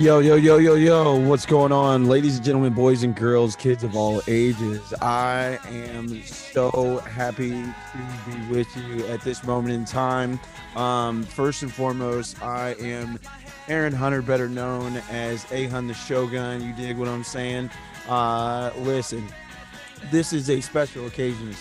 Yo, what's going on, ladies and gentlemen, boys and girls, kids of all ages? I am so happy to be with you at this moment in time. First and foremost, I am Aaron Hunter, better known as A-Hun the Shogun. You dig what I'm saying? Listen, this is a special occasion.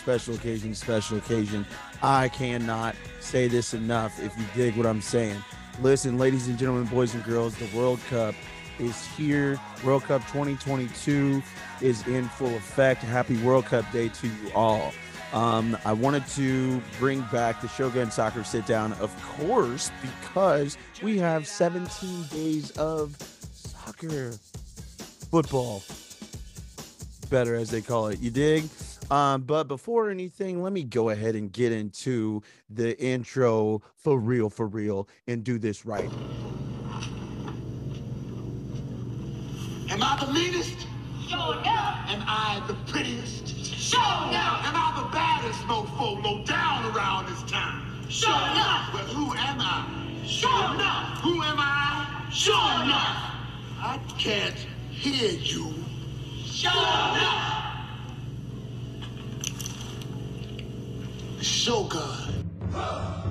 I cannot say this enough if you dig what I'm saying. Listen, ladies and gentlemen, boys and girls, the World Cup is here. World Cup 2022 is in full effect. Happy World Cup Day to you all. I wanted to bring back the Shogun Soccer Sit Down, of course, because we have 17 days of soccer, football, better as they call it. You dig? But before anything, let me go ahead and get into the intro for real, and do this right. Am I the meanest? Sure enough. Am I the prettiest? Sure enough. Am I the baddest mofo mo down around this town? Sure enough. Well, who am I? Sure enough. Who am I? Sure enough. I can't hear you. Sure enough. Shogun.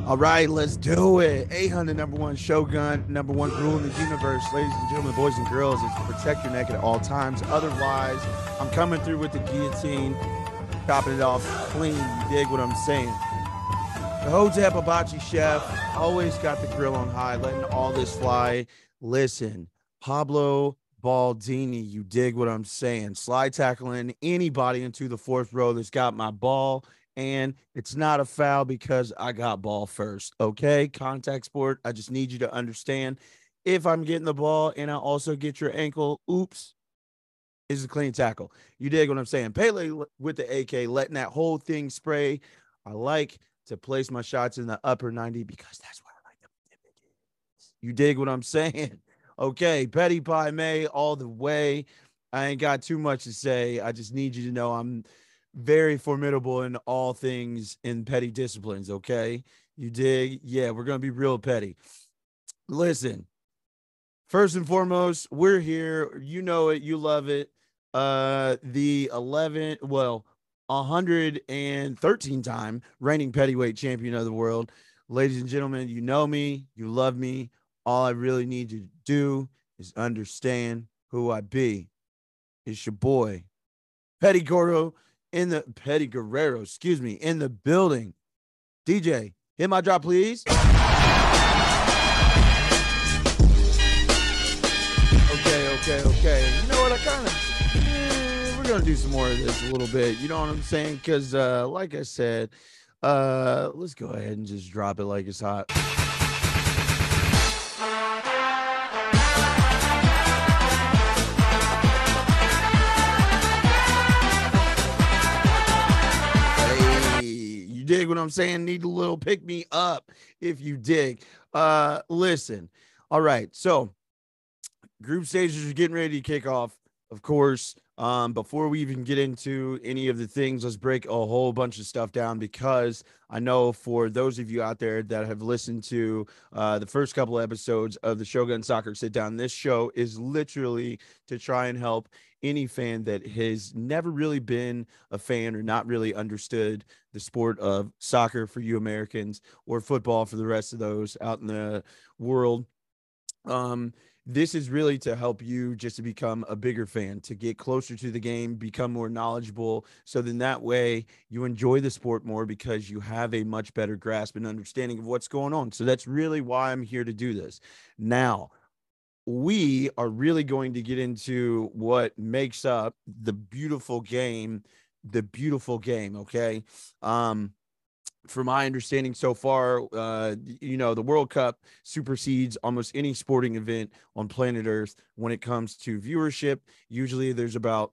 All right, let's do it. 800 number one Shogun, number one rule in the universe, ladies and gentlemen, boys and girls, is to protect your neck at all times. Otherwise, I'm coming through with the guillotine, chopping it off clean. You dig what I'm saying? The Jose Epibachi chef always got the grill on high, letting all this fly. Listen, Pablo Baldini, you dig what I'm saying? Slide tackling anybody into the fourth row that's got my ball. And it's not a foul because I got ball first. Okay, contact sport. I just need you to understand, if I'm getting the ball and I also get your ankle, oops, is a clean tackle. You dig what I'm saying? Pele with the AK, letting that whole thing spray. I like to place my shots in the upper 90 because that's what I like to do. You dig what I'm saying? Okay, Petty Pie May all the way. I ain't got too much to say. I just need you to know I'm very formidable in all things in petty disciplines. Okay, you dig? Yeah, we're gonna be real petty. Listen, first and foremost, we're here. You know it, you love it. The 113 time reigning pettyweight champion of the world. Ladies and gentlemen, you know me, you love me. All I really need you to do is understand who I be. It's your boy Petty Gordo. Petty Guerrero, excuse me, in the building. DJ, hit my drop, please. Okay. You know what? We're going to do some more of this a little bit. You know what I'm saying? Because, like I said, let's go ahead and just drop it like it's hot. Dig what I'm saying? Need a little pick me up if you dig. Listen, all right, so group stages are getting ready to kick off, of course. Before we even get into any of the things, let's break a whole bunch of stuff down, because I know for those of you out there that have listened to the first couple of episodes of the Shogun Soccer Sit Down, this show is literally to try and help any fan that has never really been a fan or not really understood the sport of soccer for you Americans, or football for the rest of those out in the world. This is really to help you just to become a bigger fan, to get closer to the game, become more knowledgeable. So then that way you enjoy the sport more because you have a much better grasp and understanding of what's going on. So that's really why I'm here to do this. Now, we are really going to get into what makes up the beautiful game, okay? From my understanding so far, the World Cup supersedes almost any sporting event on planet Earth when it comes to viewership. Usually there's about,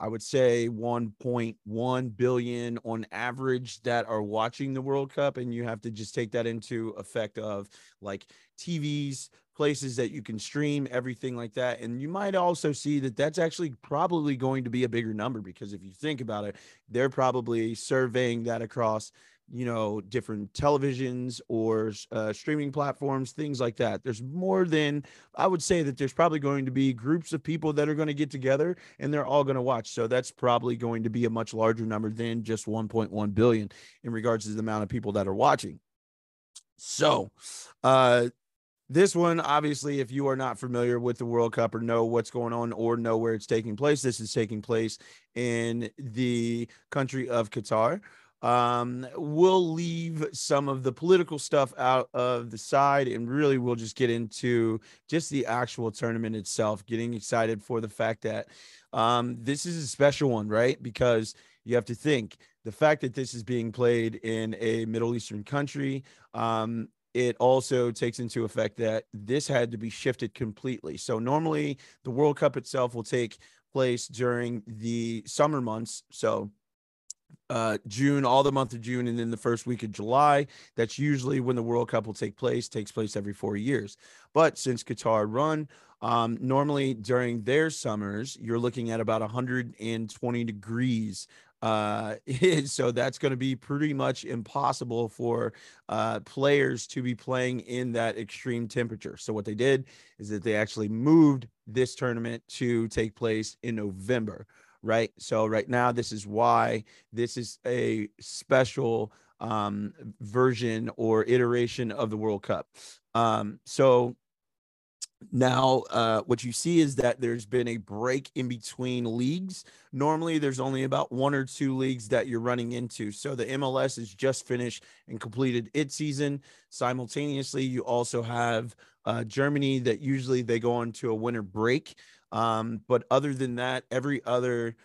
I would say, 1.1 billion on average that are watching the World Cup, and you have to just take that into effect of like TVs, places that you can stream, everything like that. And you might also see that that's actually probably going to be a bigger number, because if you think about it, they're probably surveying that across you know, different televisions or streaming platforms, things like that. There's more than, I would say that there's probably going to be groups of people that are going to get together and they're all going to watch. So that's probably going to be a much larger number than just 1.1 billion in regards to the amount of people that are watching. So, this one, obviously, if you are not familiar with the World Cup or know what's going on or know where it's taking place, this is taking place in the country of Qatar. We'll leave some of the political stuff out of the side, and really we'll just get into just the actual tournament itself, getting excited for the fact that this is a special one, right? Because you have to think the fact that this is being played in a Middle Eastern country, it also takes into effect that this had to be shifted completely. So normally the World Cup itself will take place during the summer months. So June, all the month of June, and then the first week of July. That's usually when the World Cup will take place. Takes place every 4 years. But since Qatar run, normally during their summers, you're looking at about 120 degrees. So that's going to be pretty much impossible for players to be playing in that extreme temperature. So what they did is that they actually moved this tournament to take place in November, right? So right now, this is why this is a special version or iteration of the World Cup. Now, what you see is that there's been a break in between leagues. Normally, there's only about one or two leagues that you're running into. So the MLS has just finished and completed its season. Simultaneously, you also have Germany that usually they go on to a winter break. But other than that, every other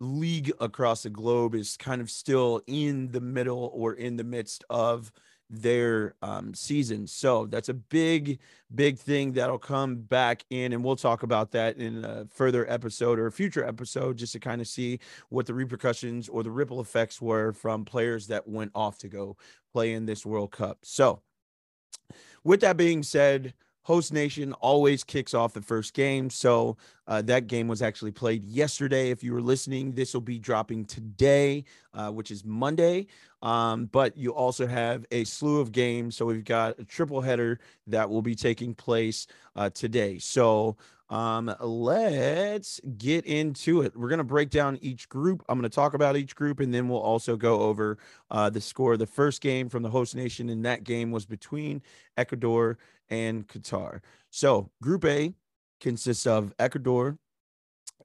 league across the globe is kind of still in the middle or in the midst of their season. So that's a big thing that'll come back in, and we'll talk about that in a further episode or a future episode, just to kind of see what the repercussions or the ripple effects were from players that went off to go play in this World Cup. So with that being said, host nation always kicks off the first game. So that game was actually played yesterday. If you were listening, this will be dropping today, which is Monday. But you also have a slew of games. So we've got a triple header that will be taking place today. So let's get into it. We're going to break down each group. I'm going to talk about each group, and then we'll also go over the score. The first game from the host nation in that game was between Ecuador and Qatar. So Group A consists of Ecuador,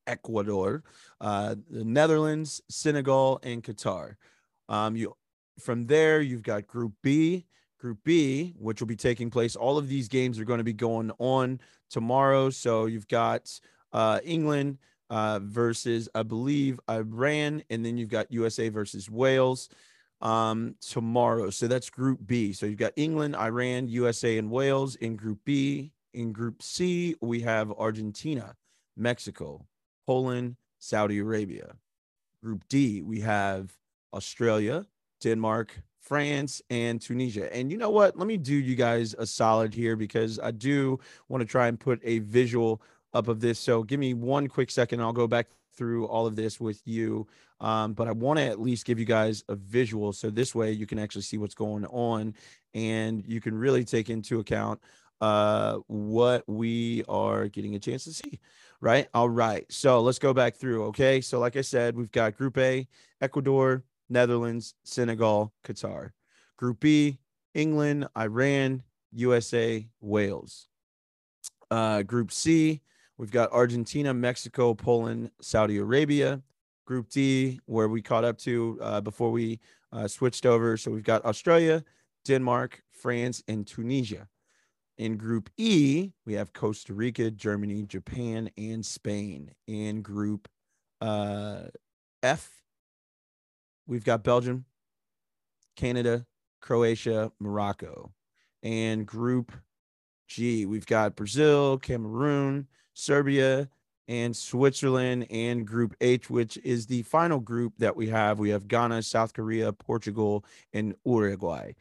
the Netherlands, Senegal, and Qatar. From there, you've got Group B. Group B, which will be taking place. All of these games are going to be going on tomorrow. So you've got England versus, I believe, Iran, and then you've got USA versus Wales tomorrow. So that's Group B. So you've got England, Iran, USA, and Wales in Group B. In Group C, we have Argentina, Mexico, Poland, Saudi Arabia. Group D, we have Australia, Denmark, France, and Tunisia. And you know what? Let me do you guys a solid here, because I do want to try and put a visual up of this. So give me one quick second. I'll go back through all of this with you. But I want to at least give you guys a visual. So this way you can actually see what's going on, and you can really take into account what we are getting a chance to see, right? All right. So let's go back through. Okay. So like I said, we've got Group A, Ecuador, Netherlands, Senegal, Qatar. Group B, England, Iran, USA, Wales. Group C, we've got Argentina, Mexico, Poland, Saudi Arabia. Group D, where we caught up to before we switched over. So we've got Australia, Denmark, France, and Tunisia. In Group E, we have Costa Rica, Germany, Japan, and Spain. In Group F, we've got Belgium, Canada, Croatia, Morocco. And Group G, we've got Brazil, Cameroon, Serbia, and Switzerland. And Group H, which is the final group that we have Ghana, South Korea, Portugal, and Uruguay.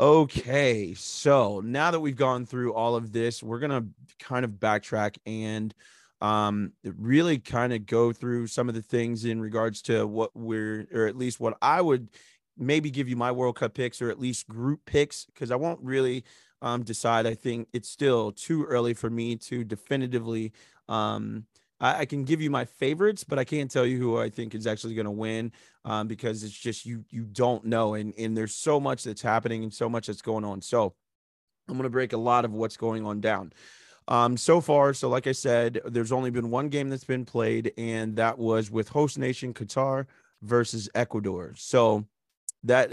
Okay, so now that we've gone through all of this, we're going to kind of backtrack and really kind of go through some of the things in regards to what we're, or at least what I would maybe give you my World Cup picks, or at least group picks, because I won't really decide. I think it's still too early for me to definitively I can give you my favorites, but I can't tell you who I think is actually going to win, because it's just you don't know. And there's so much that's happening and so much that's going on. So I'm going to break a lot of what's going on down. So far, so like I said, there's only been one game that's been played, and that was with host nation Qatar versus Ecuador. So that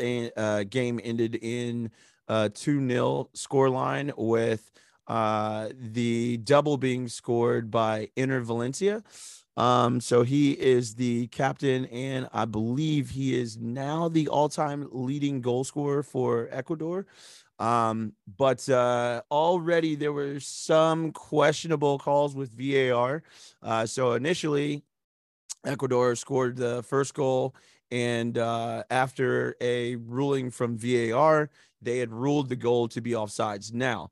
game ended in 2-0 scoreline, with the double being scored by Enner Valencia. So he is the captain, and I believe he is now the all-time leading goal scorer for Ecuador. But already there were some questionable calls with VAR. So initially Ecuador scored the first goal, and after a ruling from VAR, they had ruled the goal to be offsides. Now,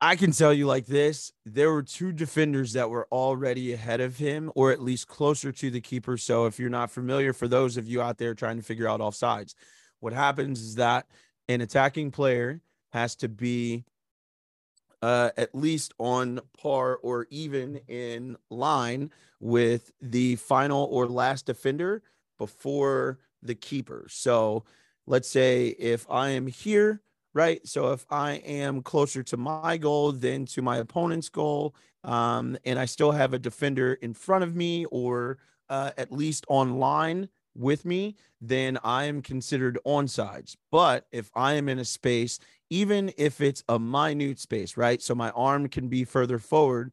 I can tell you like this, there were two defenders that were already ahead of him, or at least closer to the keeper. So if you're not familiar, for those of you out there trying to figure out offsides, what happens is that an attacking player has to be at least on par or even in line with the final or last defender before the keeper. So let's say if I am here, right? So if I am closer to my goal than to my opponent's goal, and I still have a defender in front of me, or at least on line with me, then I am considered onsides. But if I am in a space, even if it's a minute space, right? So my arm can be further forward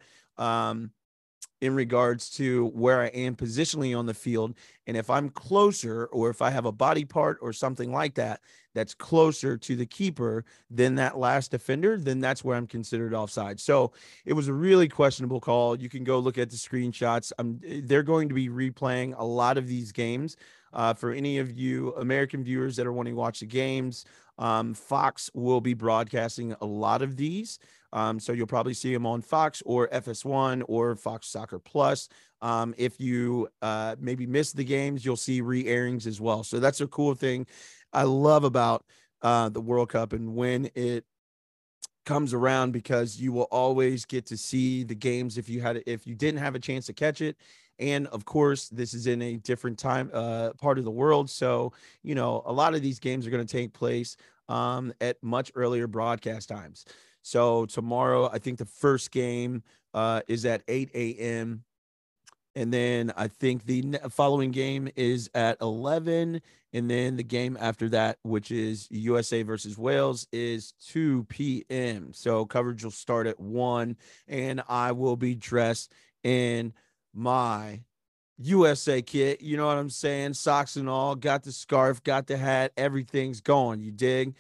in regards to where I am positionally on the field. And if I'm closer, or if I have a body part or something like that, that's closer to the keeper than that last defender, then that's where I'm considered offside. So it was a really questionable call. You can go look at the screenshots. They're going to be replaying a lot of these games. For any of you American viewers that are wanting to watch the games, Fox will be broadcasting a lot of these. So you'll probably see them on Fox or FS1 or Fox Soccer Plus. If you maybe missed the games, you'll see re-airings as well. So that's a cool thing I love about the World Cup and when it comes around, because you will always get to see the games if you didn't have a chance to catch it. And of course, this is in a different time part of the world. So, you know, a lot of these games are going to take place at much earlier broadcast times. So tomorrow, I think the first game is at 8 a.m. And then I think the following game is at 11. And then the game after that, which is USA versus Wales, is 2 p.m. So coverage will start at 1. And I will be dressed in my USA kit. You know what I'm saying? Socks and all. Got the scarf, got the hat. Everything's going. You dig?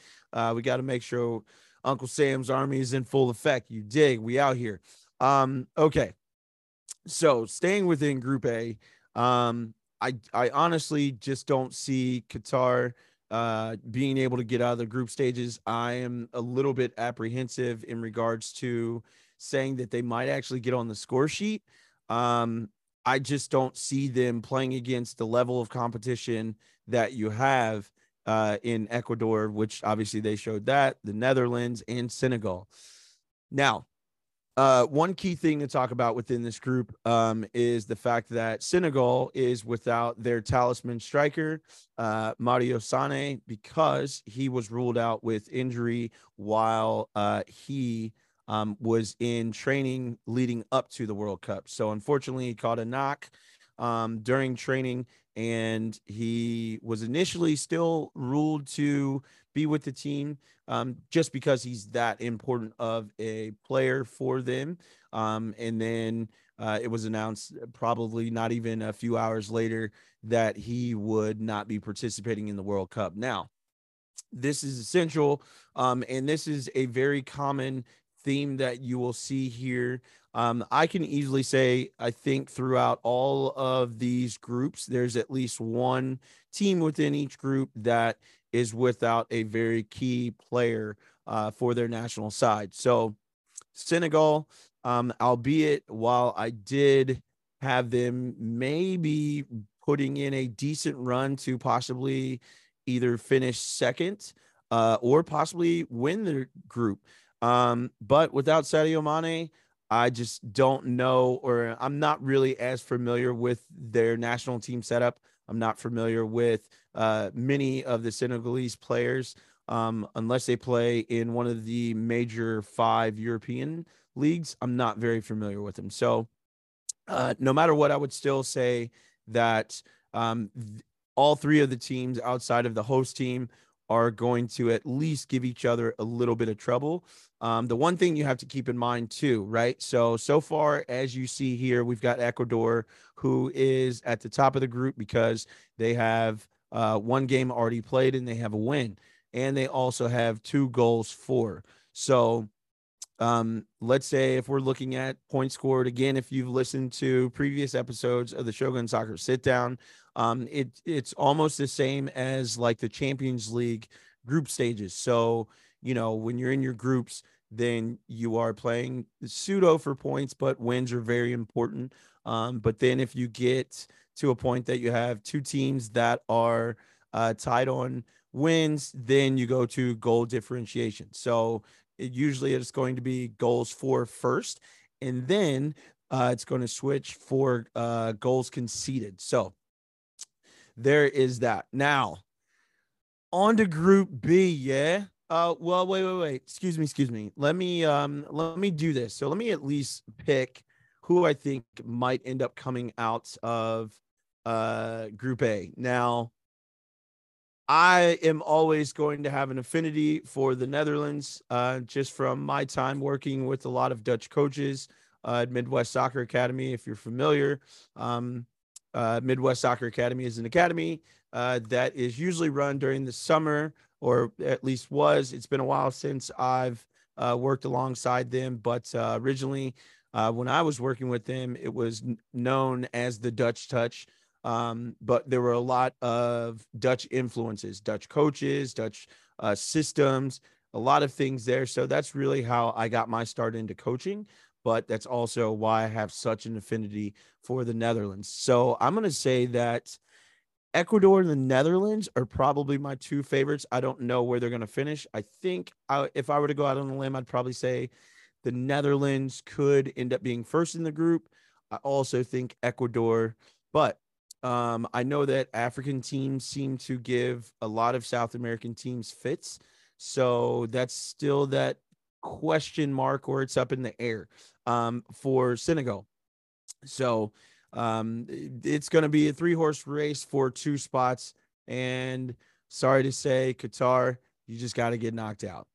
We got to make sure Uncle Sam's Army is in full effect. You dig? We out here. Okay. So staying within Group A, I honestly just don't see Qatar being able to get out of the group stages. I am a little bit apprehensive in regards to saying that they might actually get on the score sheet. I just don't see them playing against the level of competition that you have in Ecuador, which obviously they showed that, the Netherlands and Senegal. Now, one key thing to talk about within this group is the fact that Senegal is without their talisman striker, Mario Sané, because he was ruled out with injury while he was in training leading up to the World Cup. So unfortunately, he caught a knock during training, and he was initially still ruled to be with the team just because he's that important of a player for them. And then it was announced probably not even a few hours later that he would not be participating in the World Cup. Now, this is essential, and this is a very common theme that you will see here. I can easily say, I think throughout all of these groups, there's at least one team within each group that is without a very key player for their national side. So Senegal, albeit while I did have them maybe putting in a decent run to possibly either finish second or possibly win the group. But without Sadio Mane, I just don't know, or I'm not really as familiar with their national team setup. I'm not familiar with many of the Senegalese players unless they play in one of the major 5 European leagues. I'm not very familiar with them. So no matter what, I would still say that all three of the teams outside of the host team are going to at least give each other a little bit of trouble. The one thing you have to keep in mind too, right? So far as you see here, we've got Ecuador, who is at the top of the group because they have one game already played and they have a win, and they also have 2 goals for. So let's say if we're looking at points scored, again, if you've listened to previous episodes of the Shogun Soccer Sit Down, it's almost the same as like the Champions League group stages. So, you know, when you're in your groups, then you are playing pseudo for points, but wins are very important. But then if you get to a point that you have 2 teams that are tied on wins, then you go to goal differentiation. So usually it's going to be goals for first, and then it's going to switch for goals conceded. So there is that. Now, on to Group B, yeah? Well, wait. Excuse me. Let me do this. So let me at least pick who I think might end up coming out of Group A. Now, I am always going to have an affinity for the Netherlands, just from my time working with a lot of Dutch coaches at Midwest Soccer Academy, if you're familiar. Midwest Soccer Academy is an academy that is usually run during the summer, or at least was. It's been a while since I've worked alongside them, but originally when I was working with them, it was known as the Dutch Touch. But there were a lot of Dutch influences, Dutch coaches, Dutch systems, a lot of things there. So that's really how I got my start into coaching. But that's also why I have such an affinity for the Netherlands. So I'm going to say that Ecuador and the Netherlands are probably my 2 favorites. I don't know where they're going to finish. I think if I were to go out on a limb, I'd probably say the Netherlands could end up being first in the group. I also think Ecuador, but I know that African teams seem to give a lot of South American teams fits. So that's still that question mark, or it's up in the air for Senegal. So it's going to be a 3-horse race for 2 spots. And sorry to say, Qatar, you just got to get knocked out.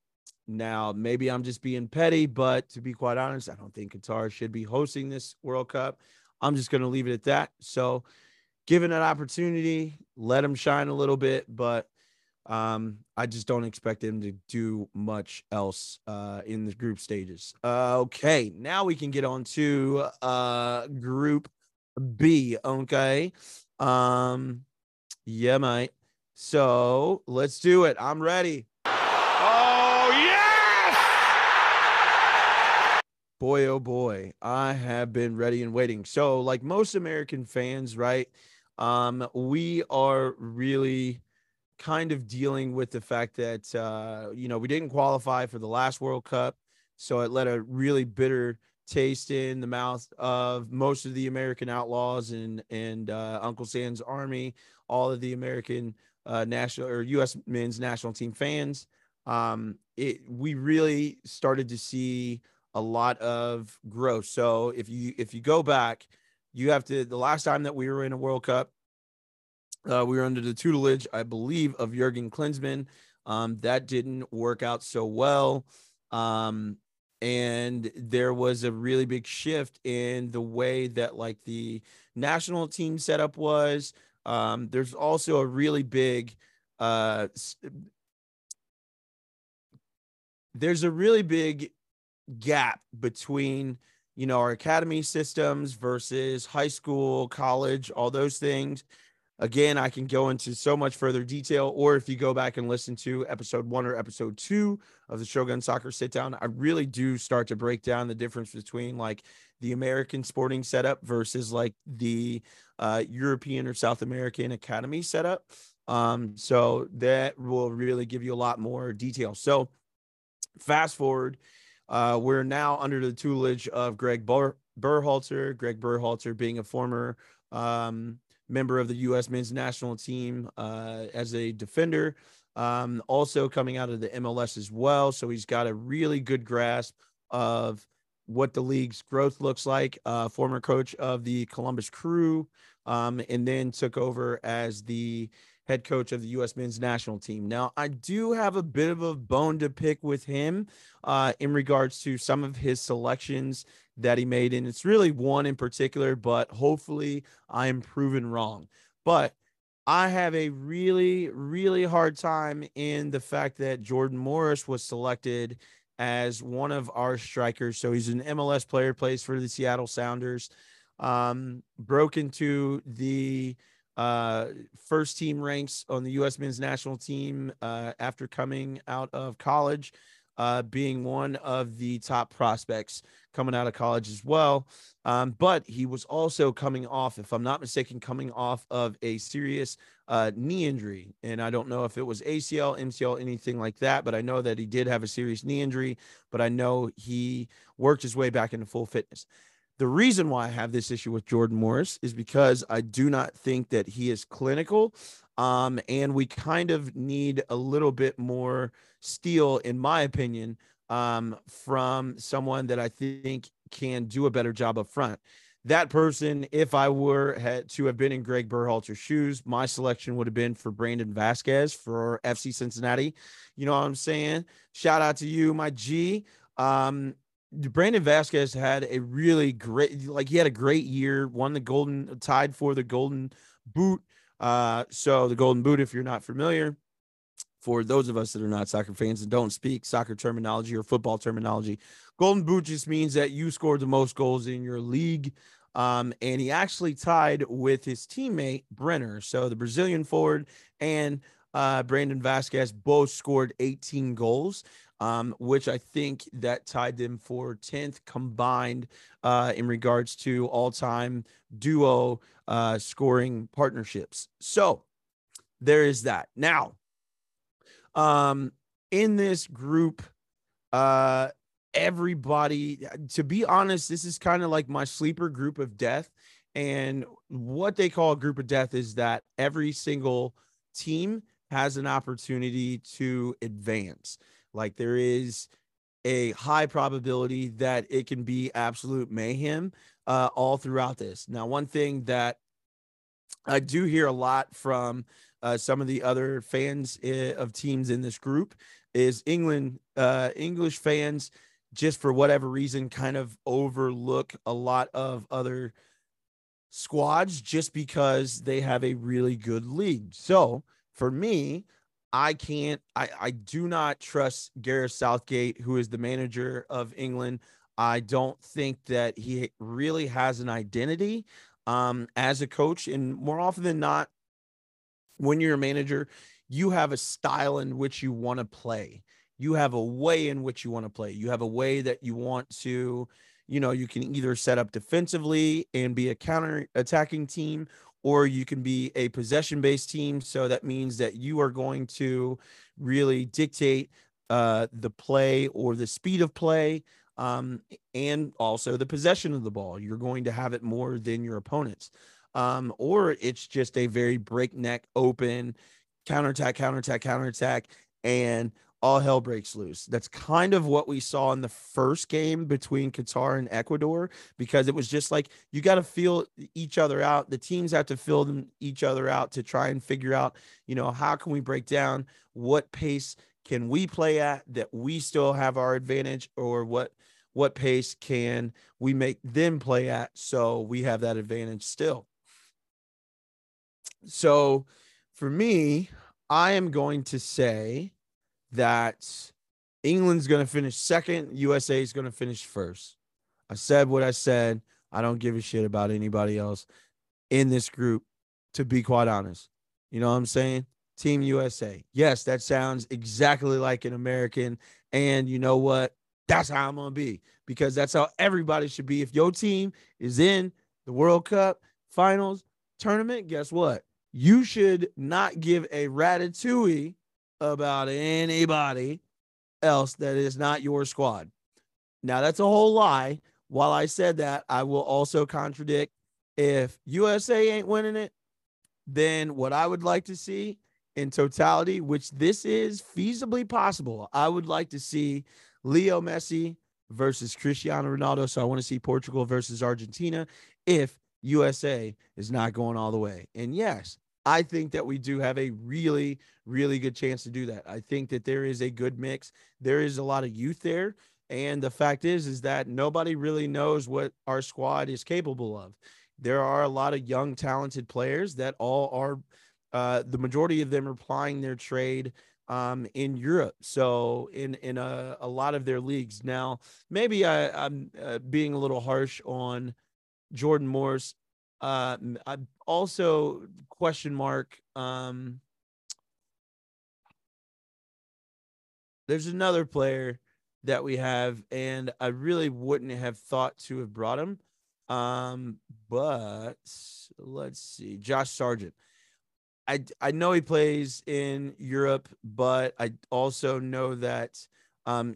Now, maybe I'm just being petty, but to be quite honest, I don't think Qatar should be hosting this World Cup. I'm just going to leave it at that. So given an opportunity, let them shine a little bit, but I just don't expect them to do much else in the group stages. Okay, now we can get on to Group B, okay? Yeah, mate. So let's do it. I'm ready. Oh, yes! Boy, oh, boy. I have been ready and waiting. So like most American fans, right, we are really kind of dealing with the fact that, you know, we didn't qualify for the last World Cup. So it left a really bitter taste in the mouth of most of the American Outlaws and Uncle Sam's Army, all of the American national or U.S. men's national team fans. We really started to see a lot of growth. So if you go back, you have to, the last time that we were in a World Cup, we were under the tutelage, I believe, of Jürgen Klinsmann. That didn't work out so well. And there was a really big shift in the way that, like, the national team setup was. There's also a really big gap between, you know, our academy systems versus high school, college, all those things. Again, I can go into so much further detail, or if you go back and listen to episode 1 or episode 2 of the Shogun Soccer Sit Down, I really do start to break down the difference between like the American sporting setup versus like the European or South American academy setup. So that will really give you a lot more detail. So fast forward, we're now under the tutelage of Greg Berhalter, Greg Berhalter being a former member of the U.S. men's national team as a defender, also coming out of the MLS as well. So he's got a really good grasp of what the league's growth looks like, former coach of the Columbus Crew, and then took over as the head coach of the U.S. men's national team. Now, I do have a bit of a bone to pick with him in regards to some of his selections that he made, and it's really one in particular, but hopefully I am proven wrong. But I have a really, really hard time in the fact that Jordan Morris was selected as one of our strikers. So he's an MLS player, plays for the Seattle Sounders, broke into the first team ranks on the U.S. men's national team after coming out of college, being one of the top prospects coming out of college as well. But he was also coming off, if I'm not mistaken, coming off of a serious knee injury. And I don't know if it was ACL, MCL, anything like that, but I know that he did have a serious knee injury, but I know he worked his way back into full fitness. The reason why I have this issue with Jordan Morris is because I do not think that he is clinical, and we kind of need a little bit more steel, in my opinion, from someone that I think can do a better job up front. That person, if I were to have been in Greg Berhalter's shoes, my selection would have been for Brandon Vasquez for FC Cincinnati. You know what I'm saying? Shout out to you, my G. Brandon Vasquez had a really great, like, he had a great year, won the golden, tied for the golden boot. So the golden boot, if you're not familiar, for those of us that are not soccer fans and don't speak soccer terminology or football terminology, golden boot just means that you scored the most goals in your league. And he actually tied with his teammate Brenner. So the Brazilian forward and Brandon Vasquez both scored 18 goals. Which I think that tied them for 10th combined in regards to all-time duo scoring partnerships. So there is that. Now, in this group, everybody, to be honest, this is kind of like my sleeper group of death. And what they call a group of death is that every single team has an opportunity to advance. Like, there is a high probability that it can be absolute mayhem all throughout this. Now, one thing that I do hear a lot from some of the other fans of teams in this group is England, English fans, just for whatever reason, kind of overlook a lot of other squads just because they have a really good league. So for me, I do not trust Gareth Southgate, who is the manager of England. I don't think that he really has an identity as a coach. And more often than not, when you're a manager, you have a style in which you want to play. You have a way in which you want to play. You have a way that you want to, you know, you can either set up defensively and be a counter-attacking team, or you can be a possession-based team. So that means that you are going to really dictate the play or the speed of play and also the possession of the ball. You're going to have it more than your opponents. Or it's just a very breakneck, open, counterattack, counterattack, counterattack, and all hell breaks loose. That's kind of what we saw in the first game between Qatar and Ecuador, because it was just like, you got to feel each other out. The teams have to fill each other out to try and figure out, you know, how can we break down? What pace can we play at that we still have our advantage, or what pace can we make them play at so we have that advantage still? So for me, I am going to say that England's going to finish second, USA is going to finish first. I said what I said. I don't give a shit about anybody else in this group, to be quite honest. You know what I'm saying? Team USA. Yes, that sounds exactly like an American. And you know what? That's how I'm going to be, because that's how everybody should be. If your team is in the World Cup finals tournament, guess what? you should not give a ratatouille about anybody else that is not your squad. Now, that's a whole lie. While I said that, I will also contradict. If USA ain't winning it, then what I would like to see in totality, which this is feasibly possible, I would like to see Leo Messi versus Cristiano Ronaldo. So I want to see Portugal versus Argentina if USA is not going all the way. And yes, I think that we do have a really, really good chance to do that. I think that there is a good mix. There is a lot of youth there. And the fact is that nobody really knows what our squad is capable of. There are a lot of young, talented players that all are, the majority of them are plying their trade in Europe. So in a lot of their leagues. Now, maybe I'm being a little harsh on Jordan Morris. I also question mark. There's another player that we have, and I really wouldn't have thought to have brought him. But let's see, Josh Sargent. I know he plays in Europe, but I also know that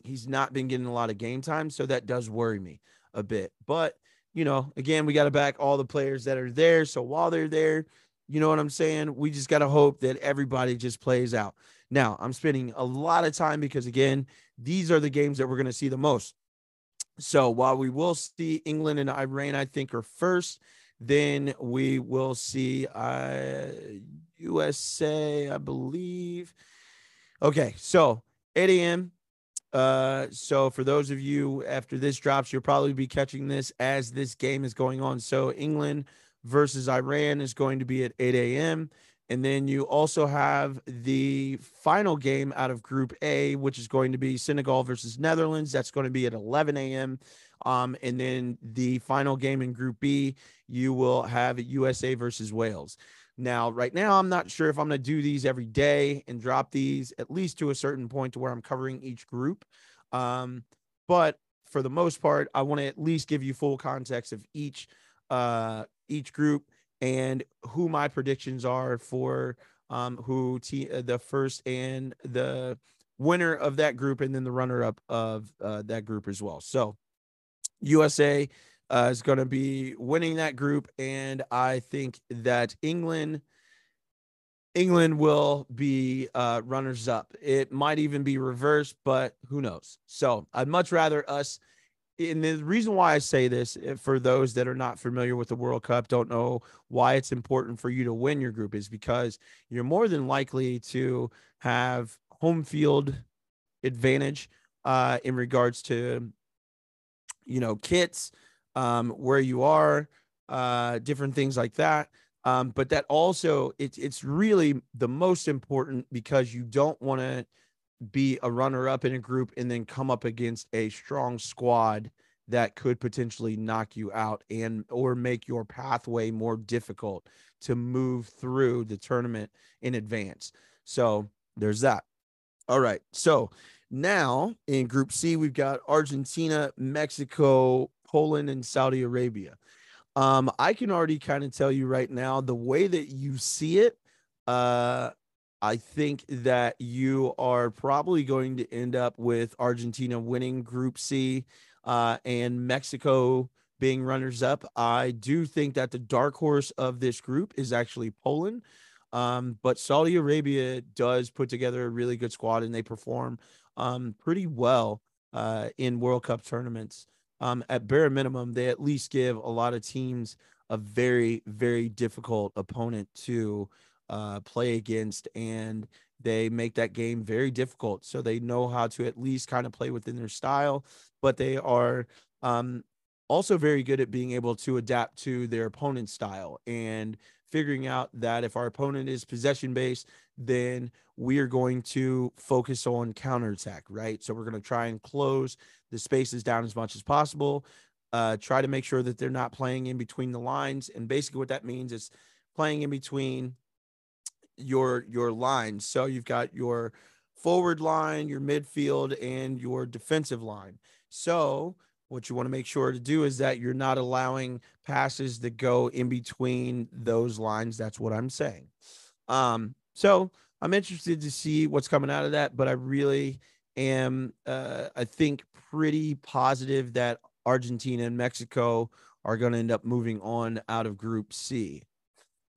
he's not been getting a lot of game time, so that does worry me a bit. But, you know, again, we got to back all the players that are there. So while they're there, you know what I'm saying? We just got to hope that everybody just plays out. Now, I'm spending a lot of time because, again, these are the games that we're going to see the most. So while we will see England and Iran, I think, are first, then we will see USA, I believe. Okay, so 8 a.m. So for those of you, after this drops, you'll probably be catching this as this game is going on. So England versus Iran is going to be at 8 a.m. And then you also have the final game out of Group A, which is going to be Senegal versus Netherlands. That's going to be at 11 a.m. And then the final game in Group B, you will have USA versus Wales. Now, right now, I'm not sure if I'm going to do these every day and drop these at least to a certain point to where I'm covering each group. But for the most part, I want to at least give you full context of each group and who my predictions are for the first and the winner of that group, and then the runner-up of that group as well. So USA is going to be winning that group, and I think that England will be runners-up. It might even be reversed, but who knows? So I'd much rather us. And the reason why I say this, for those that are not familiar with the World Cup, don't know why it's important for you to win your group, is because you're more than likely to have home field advantage in regards to, you know, kits, where you are, different things like that. But that also, it's really the most important, because you don't want to be a runner-up in a group and then come up against a strong squad that could potentially knock you out and or make your pathway more difficult to move through the tournament in advance. So there's that. All right. So now in Group C, we've got Argentina, Mexico, Poland, and Saudi Arabia. I can already kind of tell you right now the way that you see it, I think that you are probably going to end up with Argentina winning Group C and Mexico being runners-up. I do think that the dark horse of this group is actually Poland, but Saudi Arabia does put together a really good squad, and they perform pretty well in World Cup tournaments. At bare minimum, they at least give a lot of teams a very, very difficult opponent to play against, and they make that game very difficult. So they know how to at least kind of play within their style, but they are also very good at being able to adapt to their opponent's style and figuring out that if our opponent is possession-based, then we are going to focus on counterattack, right? So we're going to try and close the spaces down as much as possible, try to make sure that they're not playing in between the lines. And basically what that means is playing in between your lines. So you've got your forward line, your midfield, and your defensive line. So What you want to make sure to do is that you're not allowing passes that go in between those lines. That's what I'm saying. So I'm interested to see what's coming out of that, but I really am, I think, pretty positive that Argentina and Mexico are going to end up moving on out of Group C.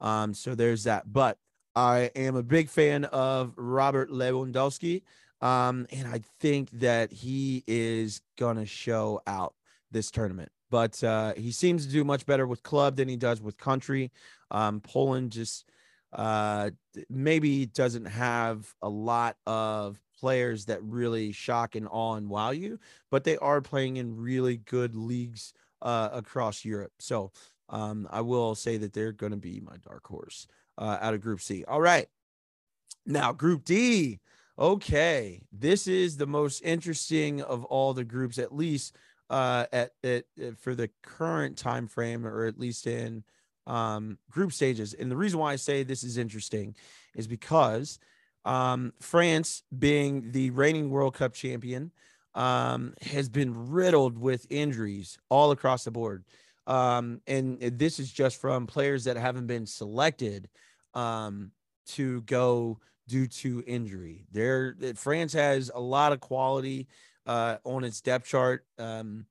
So there's that. But I am a big fan of Robert Lewandowski, and I think that he is going to show out this tournament. But he seems to do much better with club than he does with country. Poland just maybe doesn't have a lot of players that really shock and awe and wow you, but they are playing in really good leagues across Europe. So I will say that they're going to be my dark horse out of Group C. All right. Now, Group D. Okay. This is the most interesting of all the groups, at least for the current time frame, or at least in group stages. And the reason why I say this is interesting is because France, being the reigning World Cup champion, has been riddled with injuries all across the board. And this is just from players that haven't been selected to go due to injury. France has a lot of quality on its depth chart in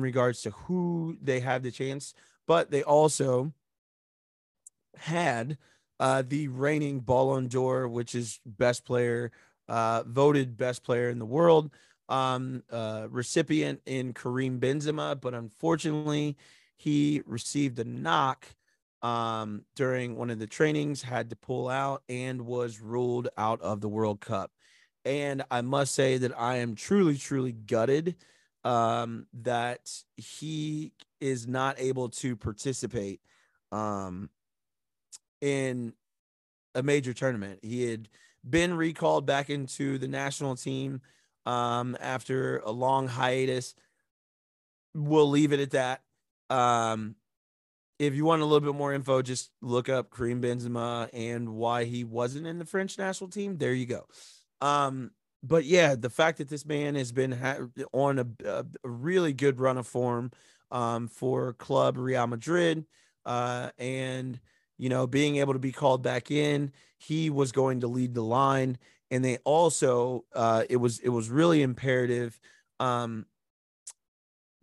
regards to who they have the chance, but they also had the reigning Ballon d'Or, which is best player, voted best player in the world, recipient in Karim Benzema, but unfortunately he received a knock during one of the trainings, had to pull out, and was ruled out of the World Cup. And I must say that I am truly, truly gutted that he is not able to participate in a major tournament. He had been recalled back into the national team after a long hiatus. We'll leave it at that. If you want a little bit more info, just look up Karim Benzema and why he wasn't in the French national team. There you go. But yeah, the fact that this man has been on a really good run of form for club Real Madrid, and, you know, being able to be called back in, he was going to lead the line. And they also, it was really imperative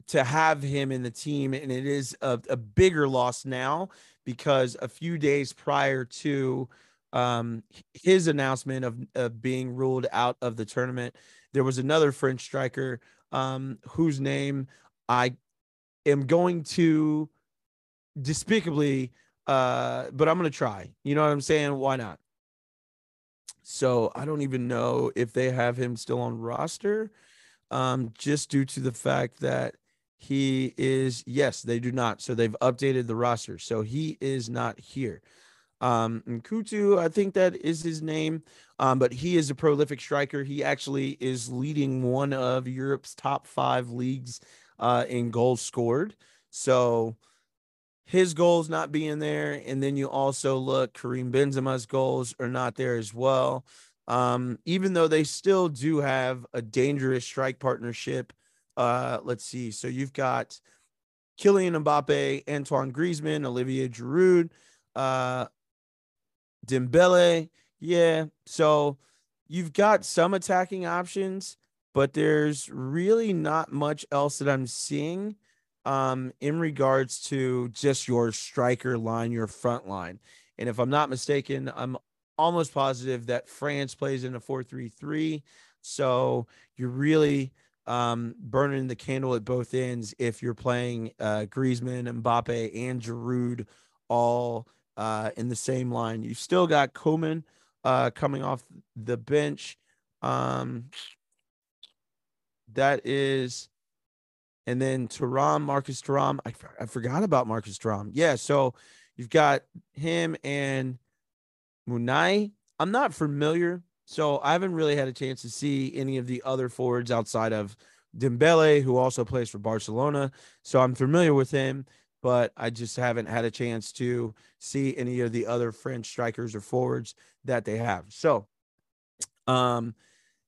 to have him in the team. And it is a bigger loss now, because a few days prior to his announcement of being ruled out of the tournament, there was another French striker whose name I am going to despicably, but I'm going to try. You know what I'm saying? Why not? So I don't even know if they have him still on roster, just due to the fact that he is, yes, they do not. So they've updated the roster. So he is not here. Nkutu, I think that is his name, but he is a prolific striker. He actually is leading one of Europe's top 5 leagues in goals scored. So his goals not being there, and then you also look, Karim Benzema's goals are not there as well, even though they still do have a dangerous strike partnership. Let's see. So you've got Kylian Mbappe, Antoine Griezmann, Olivier Giroud, Dembele. Yeah. So you've got some attacking options, but there's really not much else that I'm seeing in regards to just your striker line, your front line. And if I'm not mistaken, I'm almost positive that France plays in a 4-3-3. So you're really burning the candle at both ends if you're playing Griezmann, Mbappe, and Giroud all in the same line. You've still got Koeman coming off the bench. That is... And then Thuram, Marcus Thuram. I forgot about Marcus Thuram. Yeah, so you've got him and Munai. I'm not familiar, so I haven't really had a chance to see any of the other forwards outside of Dembele, who also plays for Barcelona. So I'm familiar with him, but I just haven't had a chance to see any of the other French strikers or forwards that they have. So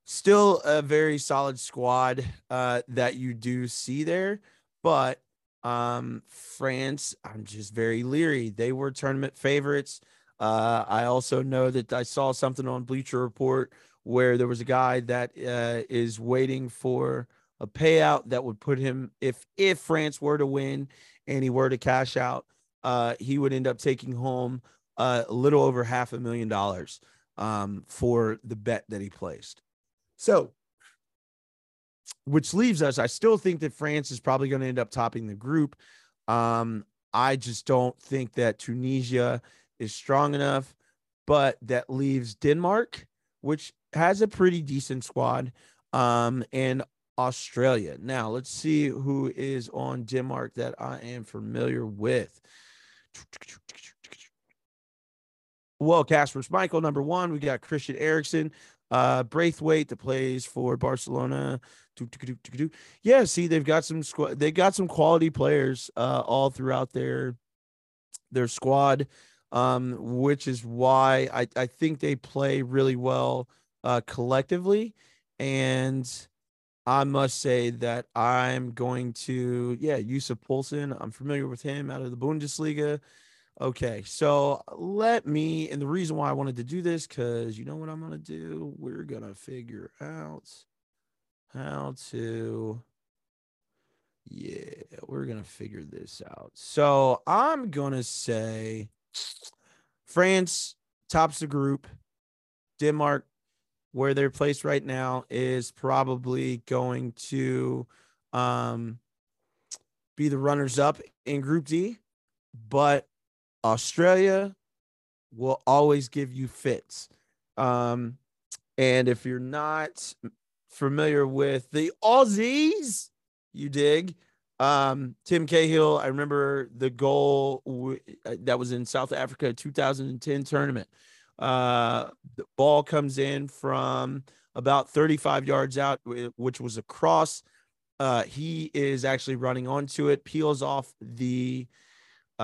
still a very solid squad that you do see there. But France, I'm just very leery. They were tournament favorites. I also know that I saw something on Bleacher Report where there was a guy that is waiting for a payout that would put him, if France were to win and he were to cash out, he would end up taking home a little over $500,000 for the bet that he placed. So, which leaves us, I still think that France is probably going to end up topping the group. I just don't think that Tunisia is strong enough, but that leaves Denmark, which has a pretty decent squad, and Australia. Now, let's see who is on Denmark that I am familiar with. Well, Kasper Schmeichel, number one. We got Christian Eriksen. Braithwaite that plays for Barcelona. Yeah, see, they've got some squad. They got some quality players all throughout their squad, which is why I think they play really well collectively. And I must say that I'm going to, Yusuf Poulsen. I'm familiar with him out of the Bundesliga. Okay, so let me, and the reason why I wanted to do this, because you know what I'm going to do? We're going to figure out how to, we're going to figure this out. So I'm going to say France tops the group. Denmark, where they're placed right now, is probably going to be the runners-up in Group D, but Australia will always give you fits. And if you're not familiar with the Aussies, you dig. Tim Cahill, I remember the goal that was in South Africa 2010 tournament. The ball comes in from about 35 yards out, which was a cross. He is actually running onto it, peels off the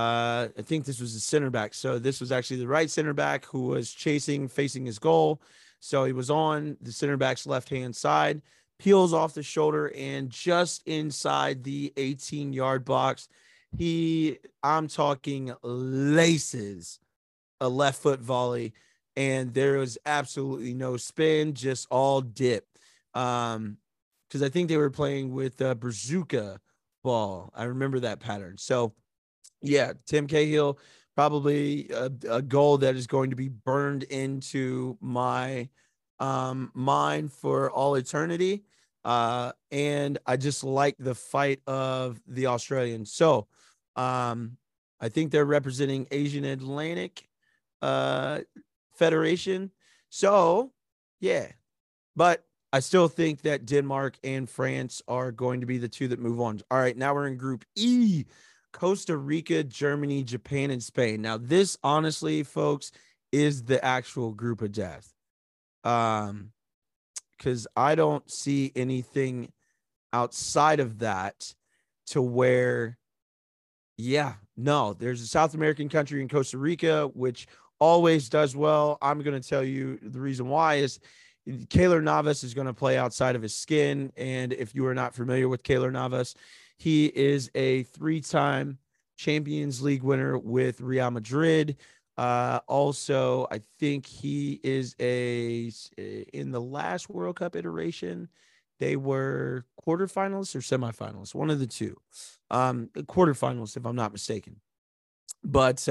I think this was the center back. So this was actually the right center back who was facing his goal. So he was on the center back's left-hand side, peels off the shoulder, and just inside the 18-yard box, I'm talking laces, a left foot volley, and there was absolutely no spin, just all dip. Because I think they were playing with Brazuca ball. I remember that pattern. So, yeah, Tim Cahill, probably a goal that is going to be burned into my mind for all eternity. And I just like the fight of the Australians. So I think they're representing Asian Atlantic Federation. So, yeah, but I still think that Denmark and France are going to be the two that move on. All right, now we're in Group E. Costa Rica, Germany, Japan, and Spain. Now, this, honestly, folks, is the actual group of death. Because I don't see anything outside of that to where, there's a South American country in Costa Rica, which always does well. I'm going to tell you the reason why is Keylor Navas is going to play outside of his skin. And if you are not familiar with Keylor Navas, he is a three-time Champions League winner with Real Madrid. Also, I think he is in the last World Cup iteration, they were quarterfinalists or semifinalists, one of the two. Quarterfinalists, if I'm not mistaken. But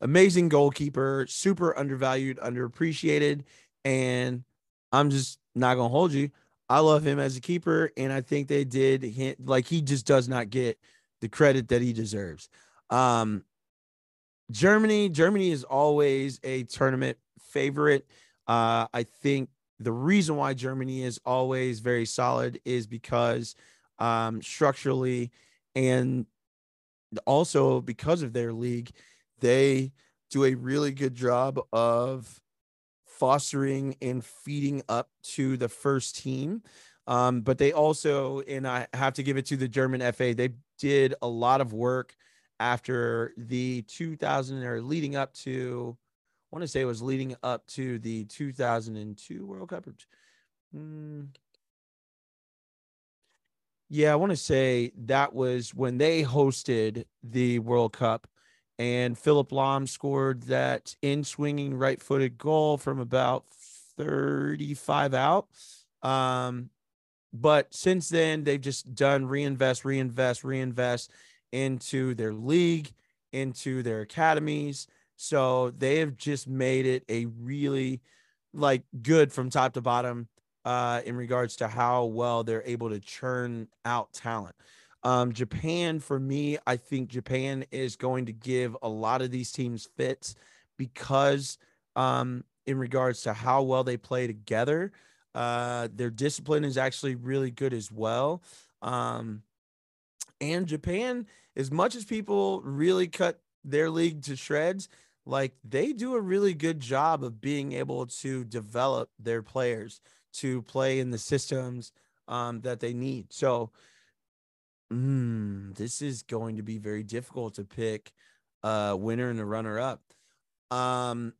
amazing goalkeeper, super undervalued, underappreciated, and I'm just not going to hold you. I love him as a keeper, and I think they did he just does not get the credit that he deserves. Germany is always a tournament favorite. I think the reason why Germany is always very solid is because structurally and also because of their league, they do a really good job of fostering and feeding up to the first team. But they also, and I have to give it to the German FA, they did a lot of work after the 2000 or leading up to, I want to say it was leading up to the 2002 World Cup. Yeah, I want to say that was when they hosted the World Cup and Philip Lahm scored that in-swinging right-footed goal from about 35 out. But since then, they've just done reinvest into their league, into their academies. So they have just made it a really, like, good from top to bottom in regards to how well they're able to churn out talent. Japan, for me, I think Japan is going to give a lot of these teams fits because in regards to how well they play together, their discipline is actually really good as well. And Japan, as much as people really cut their league to shreds, like, they do a really good job of being able to develop their players to play in the systems that they need. So this is going to be very difficult to pick a winner and a runner-up. I'm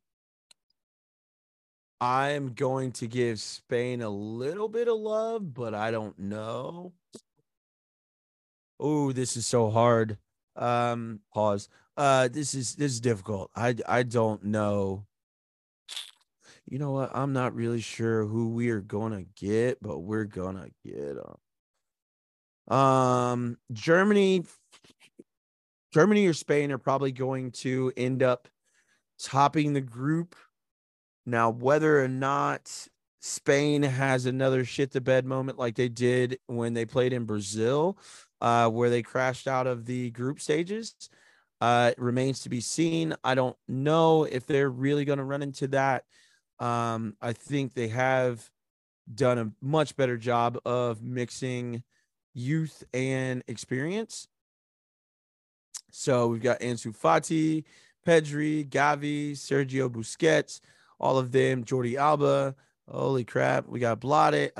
going to give Spain a little bit of love, but I don't know. Oh, this is so hard. Pause. This is difficult. I don't know. You know what? I'm not really sure who we are going to get, but we're going to get them. Germany or Spain are probably going to end up topping the group. Now, whether or not Spain has another shit the bed moment like they did when they played in Brazil, where they crashed out of the group stages, it remains to be seen. I don't know if they're really going to run into that. I think they have done a much better job of mixing youth and experience. So we've got Ansu Fati, Pedri, Gavi, Sergio Busquets, all of them, Jordi Alba. Holy crap. We got Blotted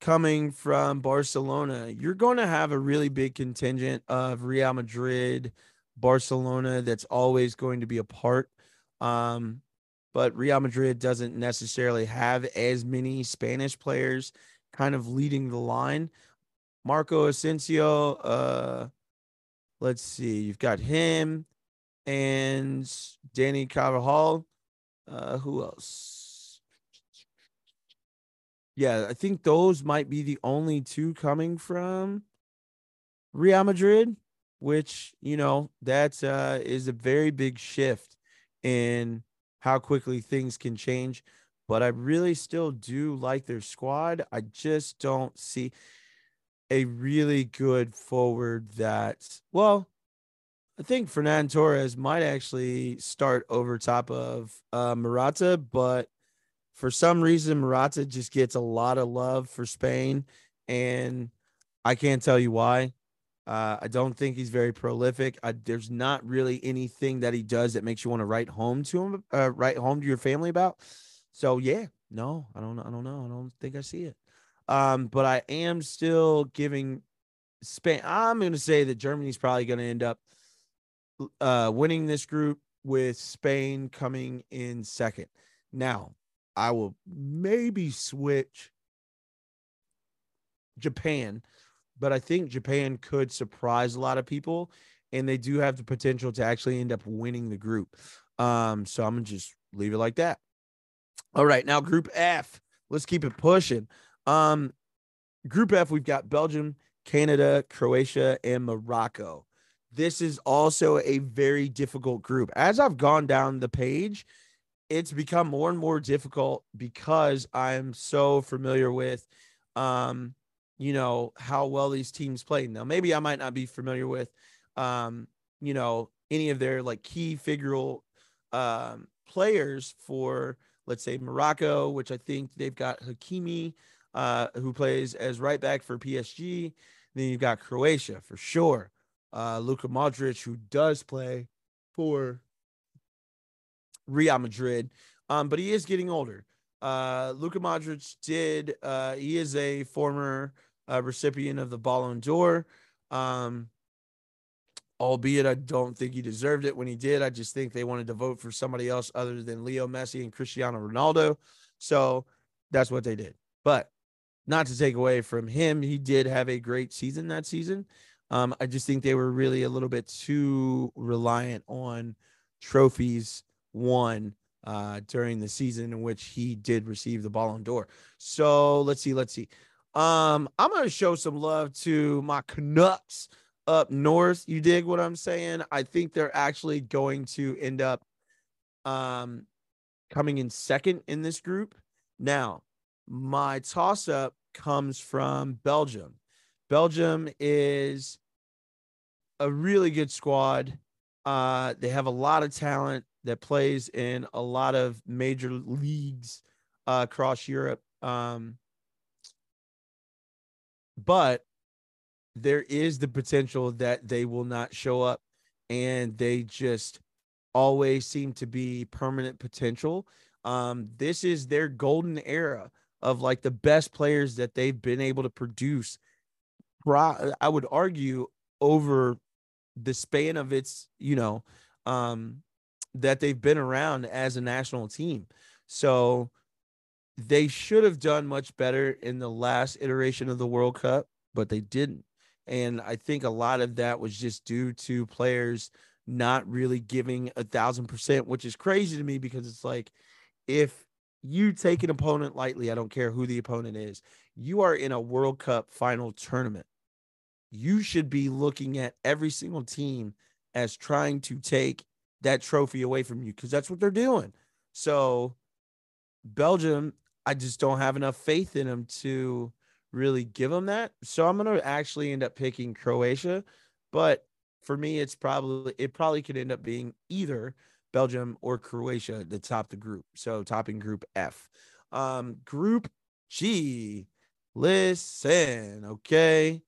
coming from Barcelona. You're going to have a really big contingent of Real Madrid, Barcelona. That's always going to be a part. But Real Madrid doesn't necessarily have as many Spanish players kind of leading the line. Marco Asensio, let's see. You've got him and Danny Carvajal. Who else? Yeah, I think those might be the only two coming from Real Madrid, which, you know, that is a very big shift in how quickly things can change. But I really still do like their squad. I just don't see a really good forward that, well, I think Fernan Torres might actually start over top of Morata, but for some reason, Morata just gets a lot of love for Spain, and I can't tell you why. I don't think he's very prolific. There's not really anything that he does that makes you want to write home to your family about. So yeah, no, I don't know. I don't think I see it. But I am still giving Spain. I'm going to say that Germany's probably going to end up winning this group with Spain coming in second. Now, I will maybe switch Japan, but I think Japan could surprise a lot of people, and they do have the potential to actually end up winning the group. So I'm going to just leave it like that. All right, now Group F. Let's keep it pushing. Group F, we've got Belgium, Canada, Croatia, and Morocco. This is also a very difficult group. As I've gone down the page, it's become more and more difficult because I'm so familiar with you know, how well these teams play. Now, maybe I might not be familiar with, you know, any of their, like, key figural players for, let's say, Morocco, which I think they've got Hakimi, who plays as right back for PSG. Then you've got Croatia for sure. Luka Modric, who does play for Real Madrid, but he is getting older. Luka Modric he is a former recipient of the Ballon d'Or, albeit I don't think he deserved it when he did. I just think they wanted to vote for somebody else other than Leo Messi and Cristiano Ronaldo. So that's what they did. But not to take away from him, he did have a great season that season. I just think they were really a little bit too reliant on trophies won during the season in which he did receive the Ballon d'Or. So let's see. I'm going to show some love to my Canucks up north. You dig what I'm saying? I think they're actually going to end up coming in second in this group. Now, my toss-up comes from Belgium. Belgium is a really good squad. They have a lot of talent that plays in a lot of major leagues across Europe. But there is the potential that they will not show up, and they just always seem to be permanent potential. This is their golden era of like the best players that they've been able to produce. I would argue over the span of its, that they've been around as a national team. So they should have done much better in the last iteration of the World Cup, but they didn't. And I think a lot of that was just due to players not really giving 1,000%, which is crazy to me because it's like, if you take an opponent lightly, I don't care who the opponent is, you are in a World Cup final tournament. You should be looking at every single team as trying to take that trophy away from you, because that's what they're doing. So Belgium, I just don't have enough faith in them to really give them that. So I'm going to actually end up picking Croatia. But for me, it probably could end up being either Belgium or Croatia to top the group. So topping Group F. Group G. Listen, okay.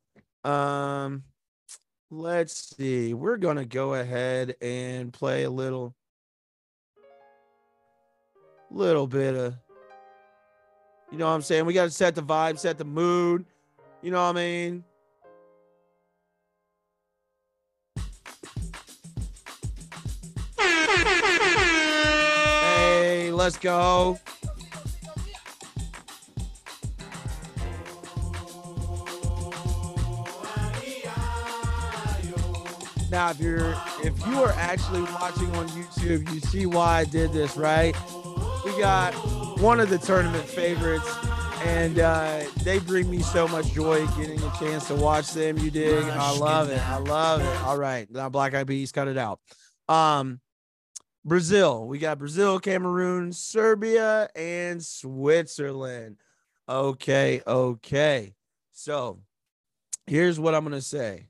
Let's see. We're going to go ahead and play a little bit of, you know what I'm saying? We got to set the vibe, set the mood. You know what I mean? Hey, let's go. Now, if you are actually watching on YouTube, you see why I did this, right? We got one of the tournament favorites, and they bring me so much joy getting a chance to watch them. You dig? I love it. All right, now Black Eyed Peas, cut it out. Brazil. We got Brazil, Cameroon, Serbia, and Switzerland. Okay. So here's what I'm going to say.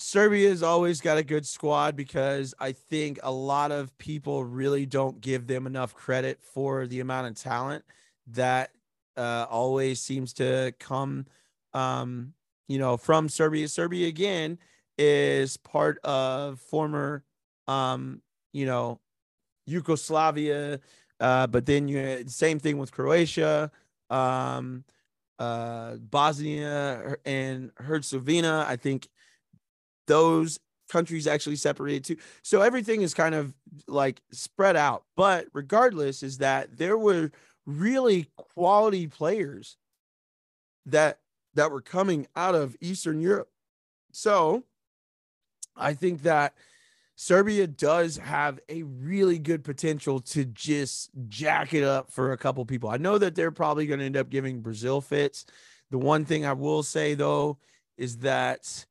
Serbia's always got a good squad because I think a lot of people really don't give them enough credit for the amount of talent that always seems to come, from Serbia. Serbia, again, is part of former, Yugoslavia. But then same thing with Croatia, Bosnia and Herzegovina, I think. Those countries actually separated too. So everything is kind of like spread out. But regardless is that there were really quality players that were coming out of Eastern Europe. So I think that Serbia does have a really good potential to just jack it up for a couple people. I know that they're probably going to end up giving Brazil fits. The one thing I will say, though, is that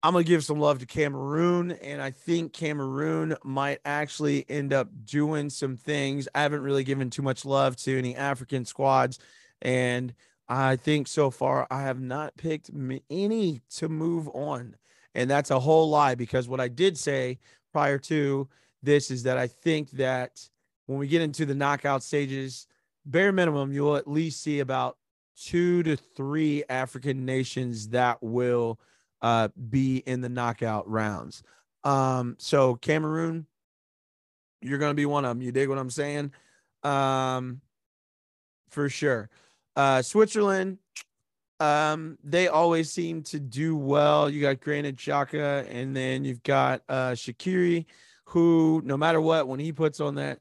I'm going to give some love to Cameroon, and I think Cameroon might actually end up doing some things. I haven't really given too much love to any African squads, and I think so far I have not picked any to move on, and that's a whole lie because what I did say prior to this is that I think that when we get into the knockout stages, bare minimum, you'll at least see about 2 to 3 African nations that will be in the knockout rounds. So Cameroon, you're going to be one of them. You dig what I'm saying? For sure. Switzerland, they always seem to do well. You got Granit Xhaka, and then you've got Shaqiri, who no matter what, when he puts on that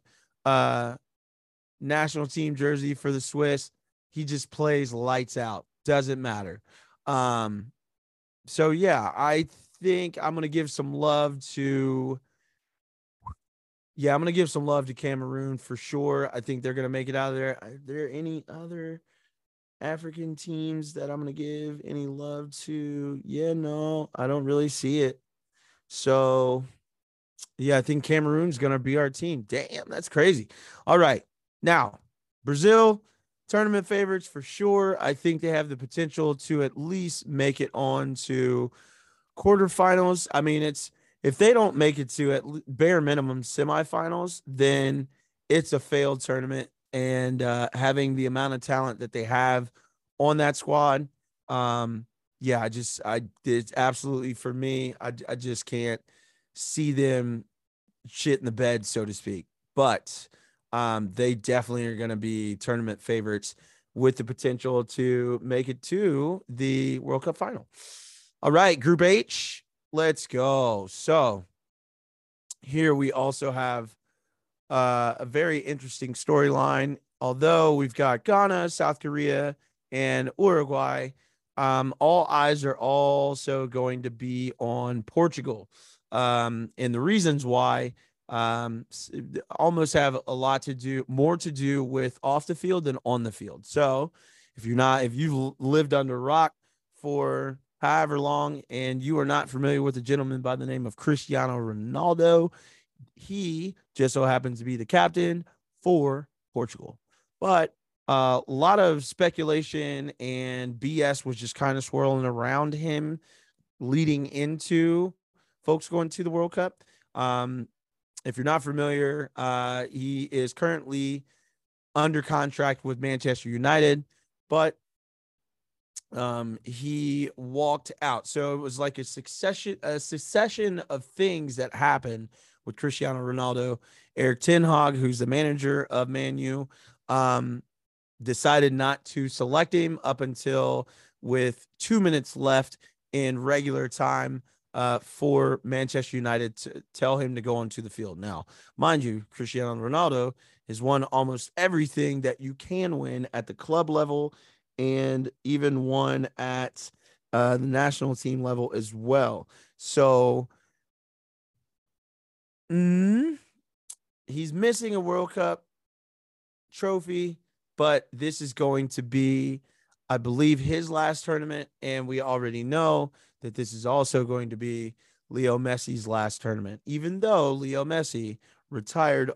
national team jersey for the Swiss. He just plays lights out. Doesn't matter. So, yeah, I think I'm going to give some love to – I'm going to give some love to Cameroon for sure. I think they're going to make it out of there. Are there any other African teams that I'm going to give any love to? Yeah, no, I don't really see it. So, yeah, I think Cameroon's going to be our team. Damn, that's crazy. All right. Now, Brazil – tournament favorites for sure. I think they have the potential to at least make it on to quarterfinals. I mean, it's if they don't make it to at bare minimum semifinals, then it's a failed tournament. And having the amount of talent that they have on that squad, it's absolutely for me. I just can't see them shit in the bed, so to speak. But they definitely are going to be tournament favorites with the potential to make it to the World Cup final. All right, Group H, let's go. So here we also have a very interesting storyline. Although we've got Ghana, South Korea, and Uruguay, all eyes are also going to be on Portugal. And the reasons why almost have a lot to do, more to do with off the field than on the field. So if you've lived under a rock for however long and you are not familiar with a gentleman by the name of Cristiano Ronaldo, he just so happens to be the captain for Portugal. But a lot of speculation and BS was just kind of swirling around him leading into folks going to the World Cup. If you're not familiar, he is currently under contract with Manchester United, but he walked out. So it was like a succession of things that happened with Cristiano Ronaldo. Erik ten Hag, who's the manager of Man U, decided not to select him up until with 2 minutes left in regular time for Manchester United to tell him to go onto the field. Now, mind you, Cristiano Ronaldo has won almost everything that you can win at the club level and even won at the national team level as well. So he's missing a World Cup trophy, but this is going to be, I believe, his last tournament, and we already know that this is also going to be Leo Messi's last tournament. Even though Leo Messi retired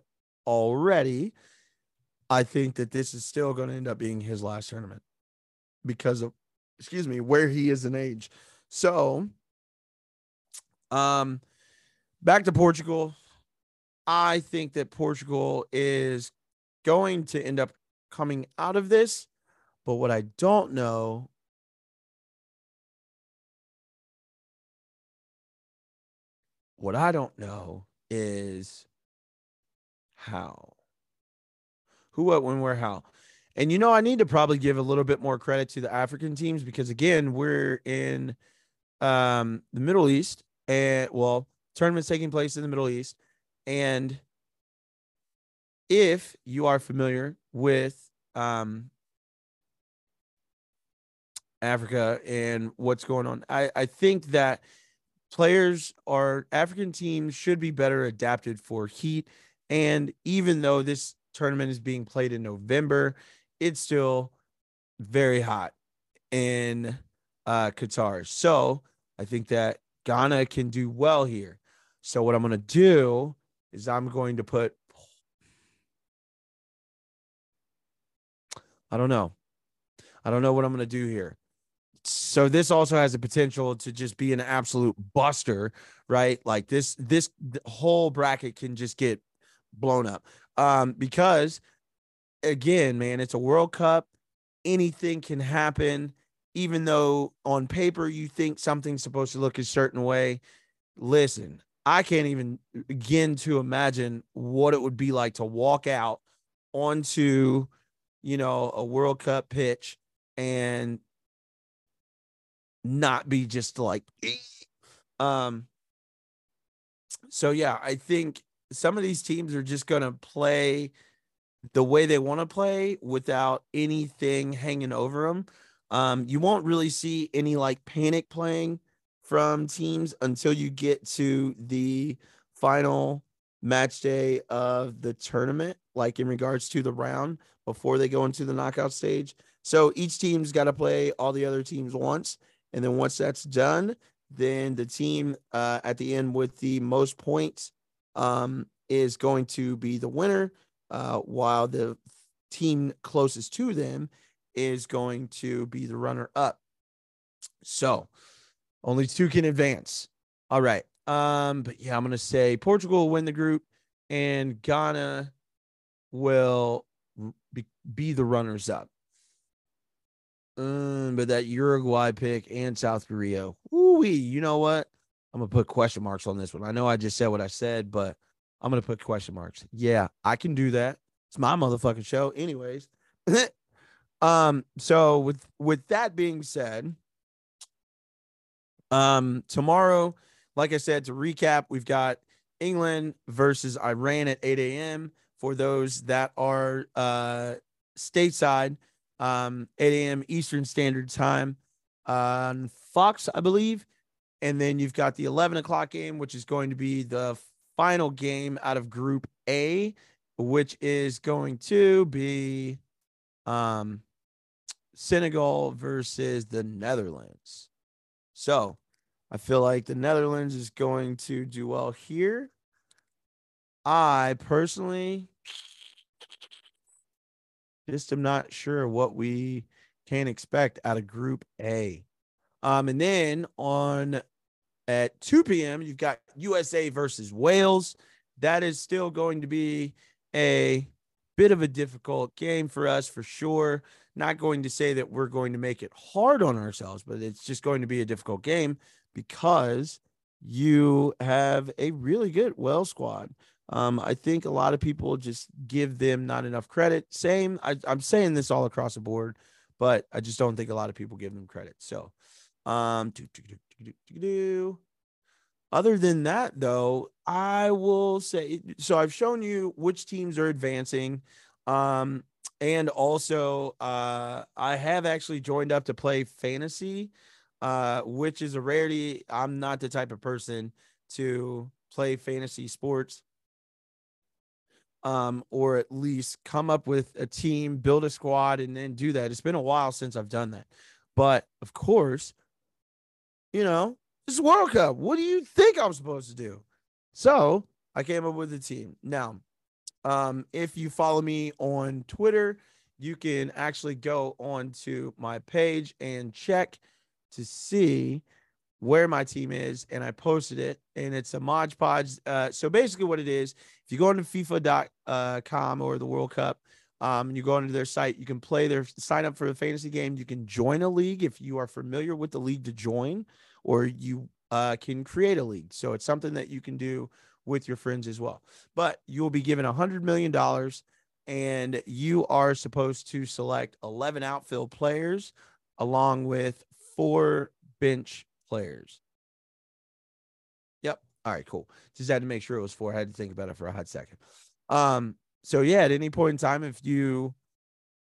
already, I think that this is still going to end up being his last tournament because of, where he is in age. So, back to Portugal. I think that Portugal is going to end up coming out of this, but what I don't know is how, who, what, when, where, how. And, I need to probably give a little bit more credit to the African teams because, again, we're in the Middle East. Tournaments taking place in the Middle East. And if you are familiar with Africa and what's going on, I think that African teams should be better adapted for heat. And even though this tournament is being played in November, it's still very hot in Qatar. So I think that Ghana can do well here. So what I'm going to do is I'm going to put, I don't know what I'm going to do here. So this also has the potential to just be an absolute buster, right? Like this whole bracket can just get blown up because, again, man, it's a World Cup. Anything can happen, even though on paper you think something's supposed to look a certain way. Listen, I can't even begin to imagine what it would be like to walk out onto, a World Cup pitch and not be just like so yeah, I think some of these teams are just gonna play the way they want to play without anything hanging over them. You won't really see any like panic playing from teams until you get to the final match day of the tournament, like in regards to the round before they go into the knockout stage. So each team's got to play all the other teams once. And then once that's done, then the team at the end with the most points is going to be the winner, while the team closest to them is going to be the runner-up. So only two can advance. All right. But yeah, I'm going to say Portugal will win the group and Ghana will be the runners-up. But that Uruguay pick and South Korea, ooh-wee, you know what? I'm going to put question marks on this one. I know I just said what I said, but I'm going to put question marks. Yeah, I can do that. It's my motherfucking show. Anyways. So with that being said, tomorrow, like I said, to recap, we've got England versus Iran at 8 a.m. for those that are stateside, 8 a.m. Eastern Standard Time on Fox, I believe. And then you've got the 11 o'clock game, which is going to be the final game out of Group A, which is going to be Senegal versus the Netherlands. So I feel like the Netherlands is going to do well here. I personally just am not sure what we can expect out of Group A. And then at 2 p.m., you've got USA versus Wales. That is still going to be a bit of a difficult game for us, for sure. Not going to say that we're going to make it hard on ourselves, but it's just going to be a difficult game because you have a really good Wales squad. I think a lot of people just give them not enough credit. Same, I'm saying this all across the board, but I just don't think a lot of people give them credit. So, other than that, though, I will say, so I've shown you which teams are advancing. And also, I have actually joined up to play fantasy, which is a rarity. I'm not the type of person to play fantasy sports, or at least come up with a team, build a squad, and then do that. It's been a while since I've done that. But, of course, you know, this is World Cup. What do you think I'm supposed to do? So I came up with a team. Now, if you follow me on Twitter, you can actually go on to my page and check to see where my team is. And I posted it, and it's a Mod Podge. So basically what it is, if you go into FIFA.com or the World Cup, and you go into their site, you can play their sign up for a fantasy game. You can join a league if you are familiar with the league to join, or you can create a league. So it's something that you can do with your friends as well. But you'll be given $100 million, and you are supposed to select 11 outfield players along with 4 bench players. Yep. All right, cool. Just had to make sure it was 4. I had to think about it for a hot second. So, yeah, at any point in time, if you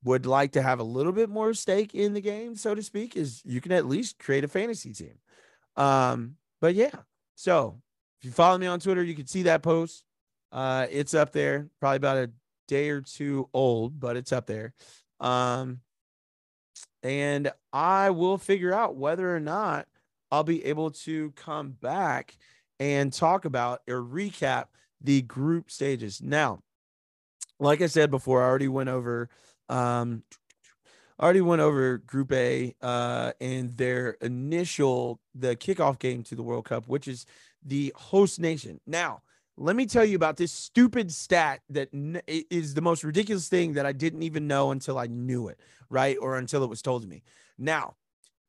would like to have a little bit more stake in the game, so to speak, is you can at least create a fantasy team. But yeah, so if you follow me on Twitter, you can see that post. It's up there, probably about a day or two old, but it's up there. And I will figure out whether or not I'll be able to come back and talk about or recap the group stages. Now, like I said before, I already went over Group A and their the kickoff game to the World Cup, which is the host nation. Now, let me tell you about this stupid stat that is the most ridiculous thing that I didn't even know until I knew it, right? Or until it was told to me. Now,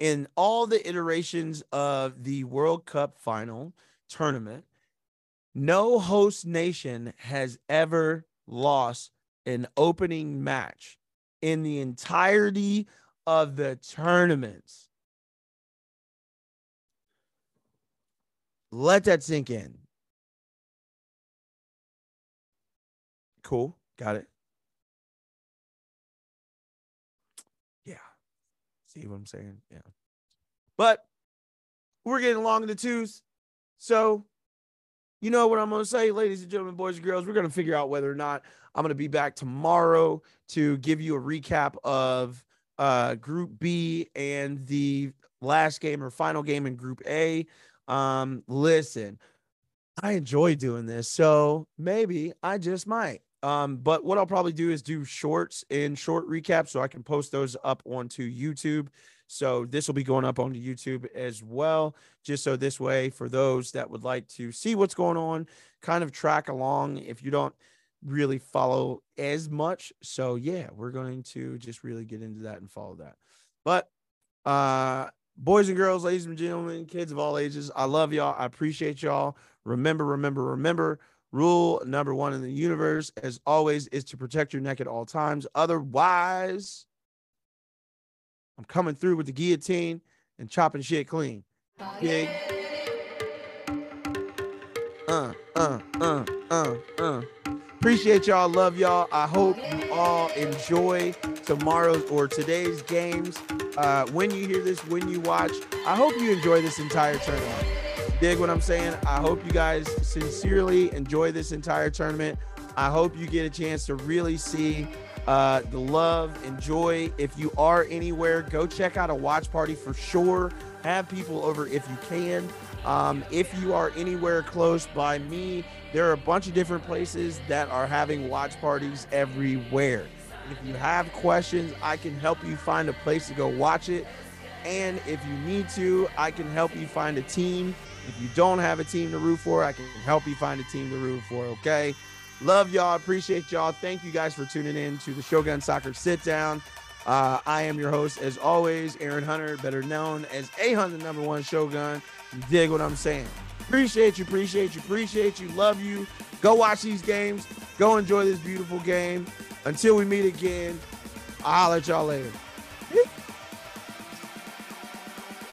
in all the iterations of the World Cup final tournament, no host nation has ever lost an opening match in the entirety of the tournaments. Let that sink in. Cool. Got it. See what I'm saying? Yeah. But we're getting long in the twos. So you know what I'm going to say, ladies and gentlemen, boys and girls. We're going to figure out whether or not I'm going to be back tomorrow to give you a recap of Group B and the last game or final game in Group A. Listen, I enjoy doing this, so maybe I just might. But what I'll probably do is do shorts and short recaps so I can post those up onto YouTube. So this will be going up onto YouTube as well, just so this way for those that would like to see what's going on, kind of track along if you don't really follow as much. So yeah, we're going to just really get into that and follow that. But boys and girls, ladies and gentlemen, kids of all ages, I love y'all. I appreciate y'all. Remember, rule number one in the universe, as always, is to protect your neck at all times. Otherwise, I'm coming through with the guillotine and chopping shit clean. Big. Appreciate y'all. Love y'all. I hope you all enjoy tomorrow's or today's games. When you hear this, when you watch, I hope you enjoy this entire tournament. Dig what I'm saying? I hope you guys sincerely enjoy this entire tournament. I hope you get a chance to really see the love and joy. If you are anywhere, go check out a watch party for sure. Have people over if you can. If you are anywhere close by me, there are a bunch of different places that are having watch parties everywhere. If you have questions, I can help you find a place to go watch it. And if you need to, I can help you find a team. If you don't have a team to root for, I can help you find a team to root for, okay? Love y'all. Appreciate y'all. Thank you guys for tuning in to the Shogun Soccer Sit Down. I am your host, as always, Aaron Hunter, better known as A-Hunter, the #1 Shogun. You dig what I'm saying? Appreciate you, appreciate you, appreciate you. Love you. Go watch these games. Go enjoy this beautiful game. Until we meet again, I'll holler at y'all later.